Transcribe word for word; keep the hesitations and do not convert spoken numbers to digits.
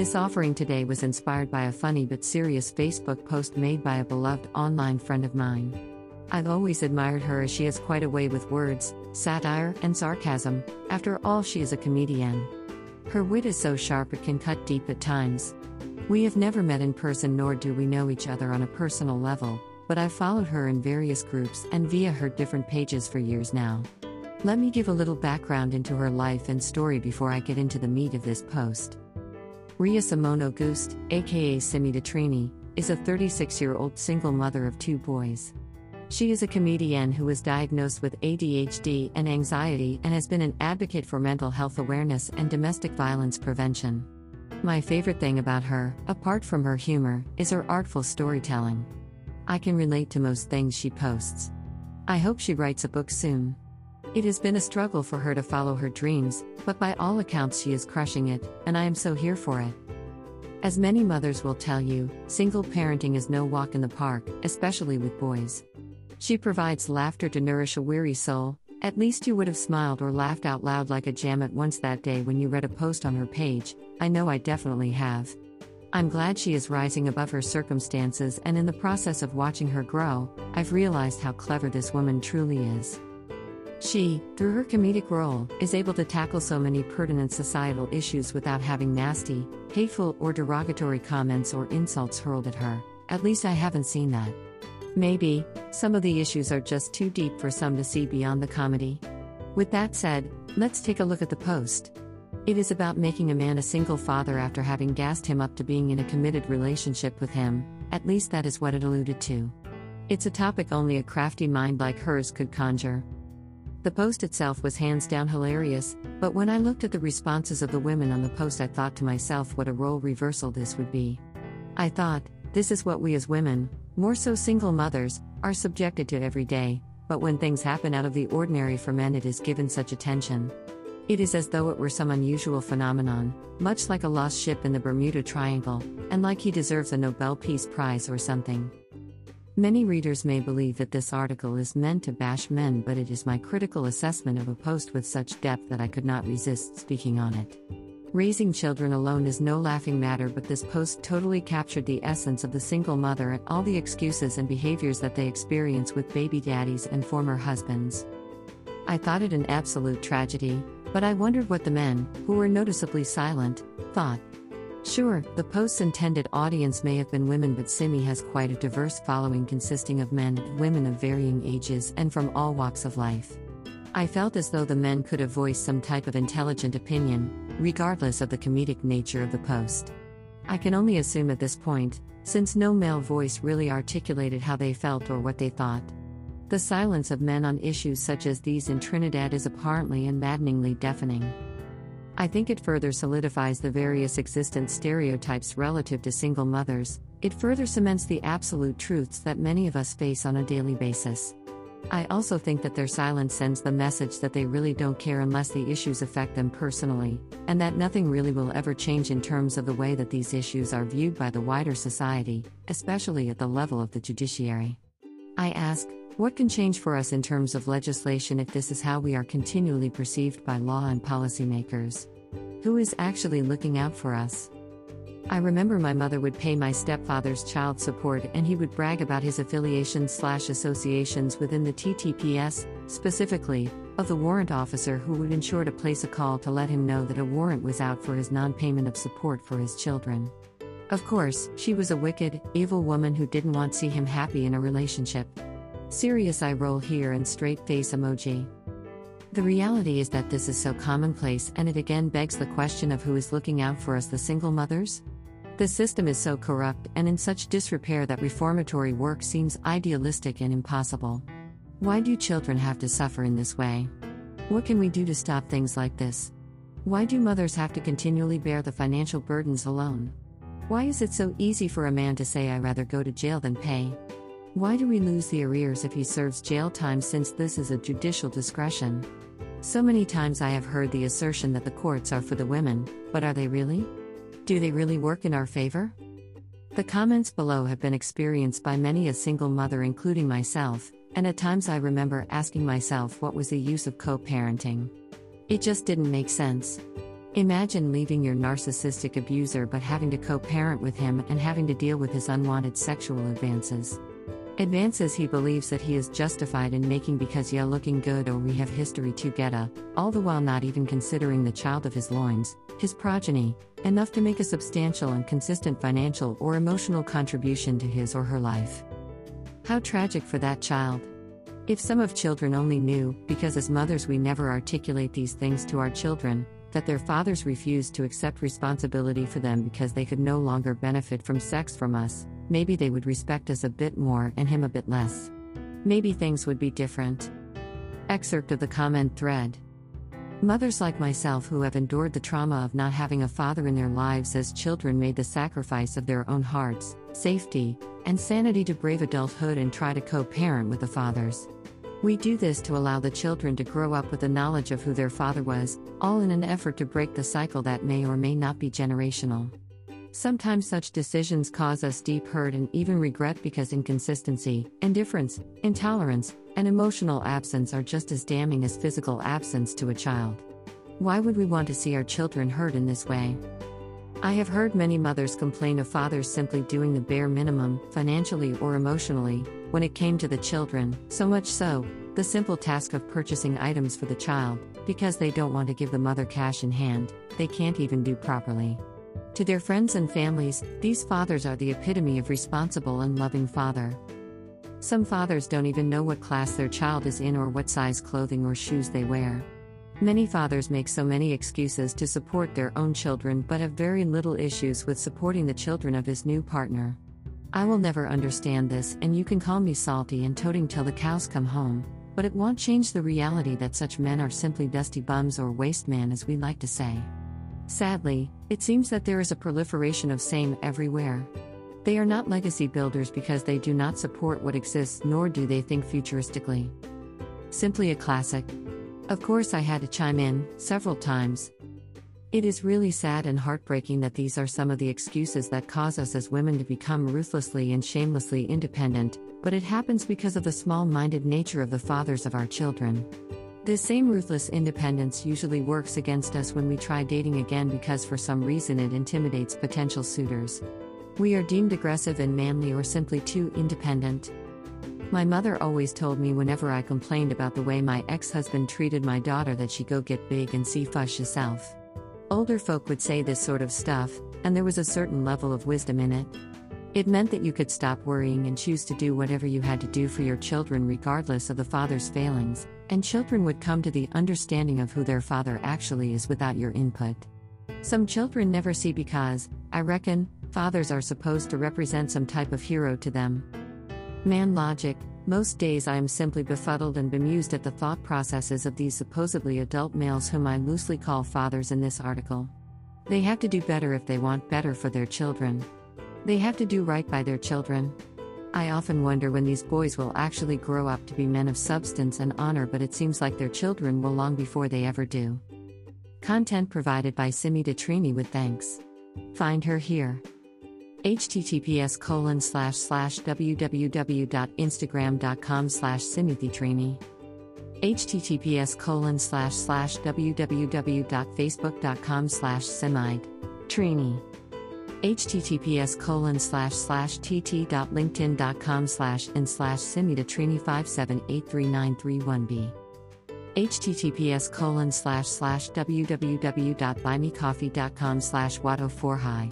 This offering today was inspired by a funny but serious Facebook post made by a beloved online friend of mine. I've always admired her as she has quite a way with words, satire, and sarcasm. After all, she is a comedian. Her wit is so sharp it can cut deep at times. We have never met in person, nor do we know each other on a personal level, but I've followed her in various groups and via her different pages for years now. Let me give a little background into her life and story before I get into the meat of this post. Ria Simone Auguste, aka Simi Datrini, is a thirty-six-year-old single mother of two boys. She is a comedian who was diagnosed with A D H D and anxiety and has been an advocate for mental health awareness and domestic violence prevention. My favorite thing about her, apart from her humor, is her artful storytelling. I can relate to most things she posts. I hope she writes a book soon. It has been a struggle for her to follow her dreams, but by all accounts she is crushing it, and I am so here for it. As many mothers will tell you, single parenting is no walk in the park, especially with boys. She provides laughter to nourish a weary soul. At least you would have smiled or laughed out loud like a jam at once that day when you read a post on her page. I know I definitely have. I'm glad she is rising above her circumstances, and in the process of watching her grow, I've realized how clever this woman truly is. She, through her comedic role, is able to tackle so many pertinent societal issues without having nasty, hateful or derogatory comments or insults hurled at her. At least I haven't seen that. Maybe, some of the issues are just too deep for some to see beyond the comedy. With that said, let's take a look at the post. It is about making a man a single father after having gassed him up to being in a committed relationship with him. At least that is what it alluded to. It's a topic only a crafty mind like hers could conjure. The post itself was hands down hilarious, but when I looked at the responses of the women on the post, I thought to myself what a role reversal this would be. I thought, this is what we as women, more so single mothers, are subjected to every day, but when things happen out of the ordinary for men it is given such attention. It is as though it were some unusual phenomenon, much like a lost ship in the Bermuda Triangle, and like he deserves a Nobel Peace Prize or something. Many readers may believe that this article is meant to bash men, but it is my critical assessment of a post with such depth that I could not resist speaking on it. Raising children alone is no laughing matter, but this post totally captured the essence of the single mother and all the excuses and behaviors that they experience with baby daddies and former husbands. I thought it an absolute tragedy, but I wondered what the men, who were noticeably silent, thought. Sure, the post's intended audience may have been women, but Simi has quite a diverse following consisting of men and women of varying ages and from all walks of life. I felt as though the men could have voiced some type of intelligent opinion, regardless of the comedic nature of the post. I can only assume at this point, since no male voice really articulated how they felt or what they thought. The silence of men on issues such as these in Trinidad is apparently and maddeningly deafening. I think it further solidifies the various existent stereotypes relative to single mothers. It further cements the absolute truths that many of us face on a daily basis. I also think that their silence sends the message that they really don't care unless the issues affect them personally, and that nothing really will ever change in terms of the way that these issues are viewed by the wider society, especially at the level of the judiciary. I ask, what can change for us in terms of legislation if this is how we are continually perceived by law and policymakers? Who is actually looking out for us? I remember my mother would pay my stepfather's child support, and he would brag about his affiliations slash associations within the T T P S, specifically, of the warrant officer who would ensure to place a call to let him know that a warrant was out for his non-payment of support for his children. Of course, she was a wicked, evil woman who didn't want to see him happy in a relationship. Serious eye roll here and straight face emoji. The reality is that this is so commonplace, and it again begs the question of who is looking out for us, the single mothers? The system is so corrupt and in such disrepair that reformatory work seems idealistic and impossible. Why do children have to suffer in this way? What can we do to stop things like this? Why do mothers have to continually bear the financial burdens alone? Why is it so easy for a man to say I'd rather go to jail than pay? Why do we lose the arrears if he serves jail time, since this is a judicial discretion? So many times I have heard the assertion that the courts are for the women, but are they really? Do they really work in our favor? The comments below have been experienced by many a single mother, including myself, and at times I remember asking myself what was the use of co-parenting. It just didn't make sense. Imagine leaving your narcissistic abuser but having to co-parent with him and having to deal with his unwanted sexual advances. Advances he believes that he is justified in making because you're looking good or we have history together, all the while not even considering the child of his loins, his progeny, enough to make a substantial and consistent financial or emotional contribution to his or her life. How tragic for that child. If some of children only knew, because as mothers we never articulate these things to our children, that their fathers refused to accept responsibility for them because they could no longer benefit from sex from us, maybe they would respect us a bit more and him a bit less. Maybe things would be different. Excerpt of the comment thread. Mothers like myself who have endured the trauma of not having a father in their lives as children made the sacrifice of their own hearts, safety, and sanity to brave adulthood and try to co-parent with the fathers. We do this to allow the children to grow up with the knowledge of who their father was, all in an effort to break the cycle that may or may not be generational. Sometimes such decisions cause us deep hurt and even regret because inconsistency, indifference, intolerance, and emotional absence are just as damning as physical absence to a child. Why would we want to see our children hurt in this way? I have heard many mothers complain of fathers simply doing the bare minimum, financially or emotionally, when it came to the children, so much so, the simple task of purchasing items for the child, because they don't want to give the mother cash in hand, they can't even do properly. To their friends and families, these fathers are the epitome of responsible and loving father. Some fathers don't even know what class their child is in or what size clothing or shoes they wear. Many fathers make so many excuses to support their own children but have very little issues with supporting the children of his new partner. I will never understand this, and you can call me salty and toting till the cows come home, but it won't change the reality that such men are simply dusty bums or waste men, as we like to say. Sadly, it seems that there is a proliferation of same everywhere. They are not legacy builders because they do not support what exists nor do they think futuristically. Simply a classic. Of course I had to chime in, several times. It is really sad and heartbreaking that these are some of the excuses that cause us as women to become ruthlessly and shamelessly independent, but it happens because of the small-minded nature of the fathers of our children. This same ruthless independence usually works against us when we try dating again because for some reason it intimidates potential suitors. We are deemed aggressive and manly or simply too independent. My mother always told me whenever I complained about the way my ex-husband treated my daughter that she go get big and see fush herself. Older folk would say this sort of stuff, and there was a certain level of wisdom in it. It meant that you could stop worrying and choose to do whatever you had to do for your children regardless of the father's failings, and children would come to the understanding of who their father actually is without your input. Some children never see because, I reckon, fathers are supposed to represent some type of hero to them. Man Logic. Most days I am simply befuddled and bemused at the thought processes of these supposedly adult males whom I loosely call fathers in this article. They have to do better if they want better for their children. They have to do right by their children. I often wonder when these boys will actually grow up to be men of substance and honor, but it seems like their children will long before they ever do. Content provided by Simi Datrini with thanks. Find her here. H T T P S colon slash slash w w w dot instagram dot com slash simi datrini H T T P S colon slash slash w w w dot facebook dot com slash simi datrini H T T P S colon slash slash t t dot linkedin dot com slash and slash simi datrini five seven eight three nine three one b H T T P S colon slash slash w w w dot buy me coffee dot com slash watto four high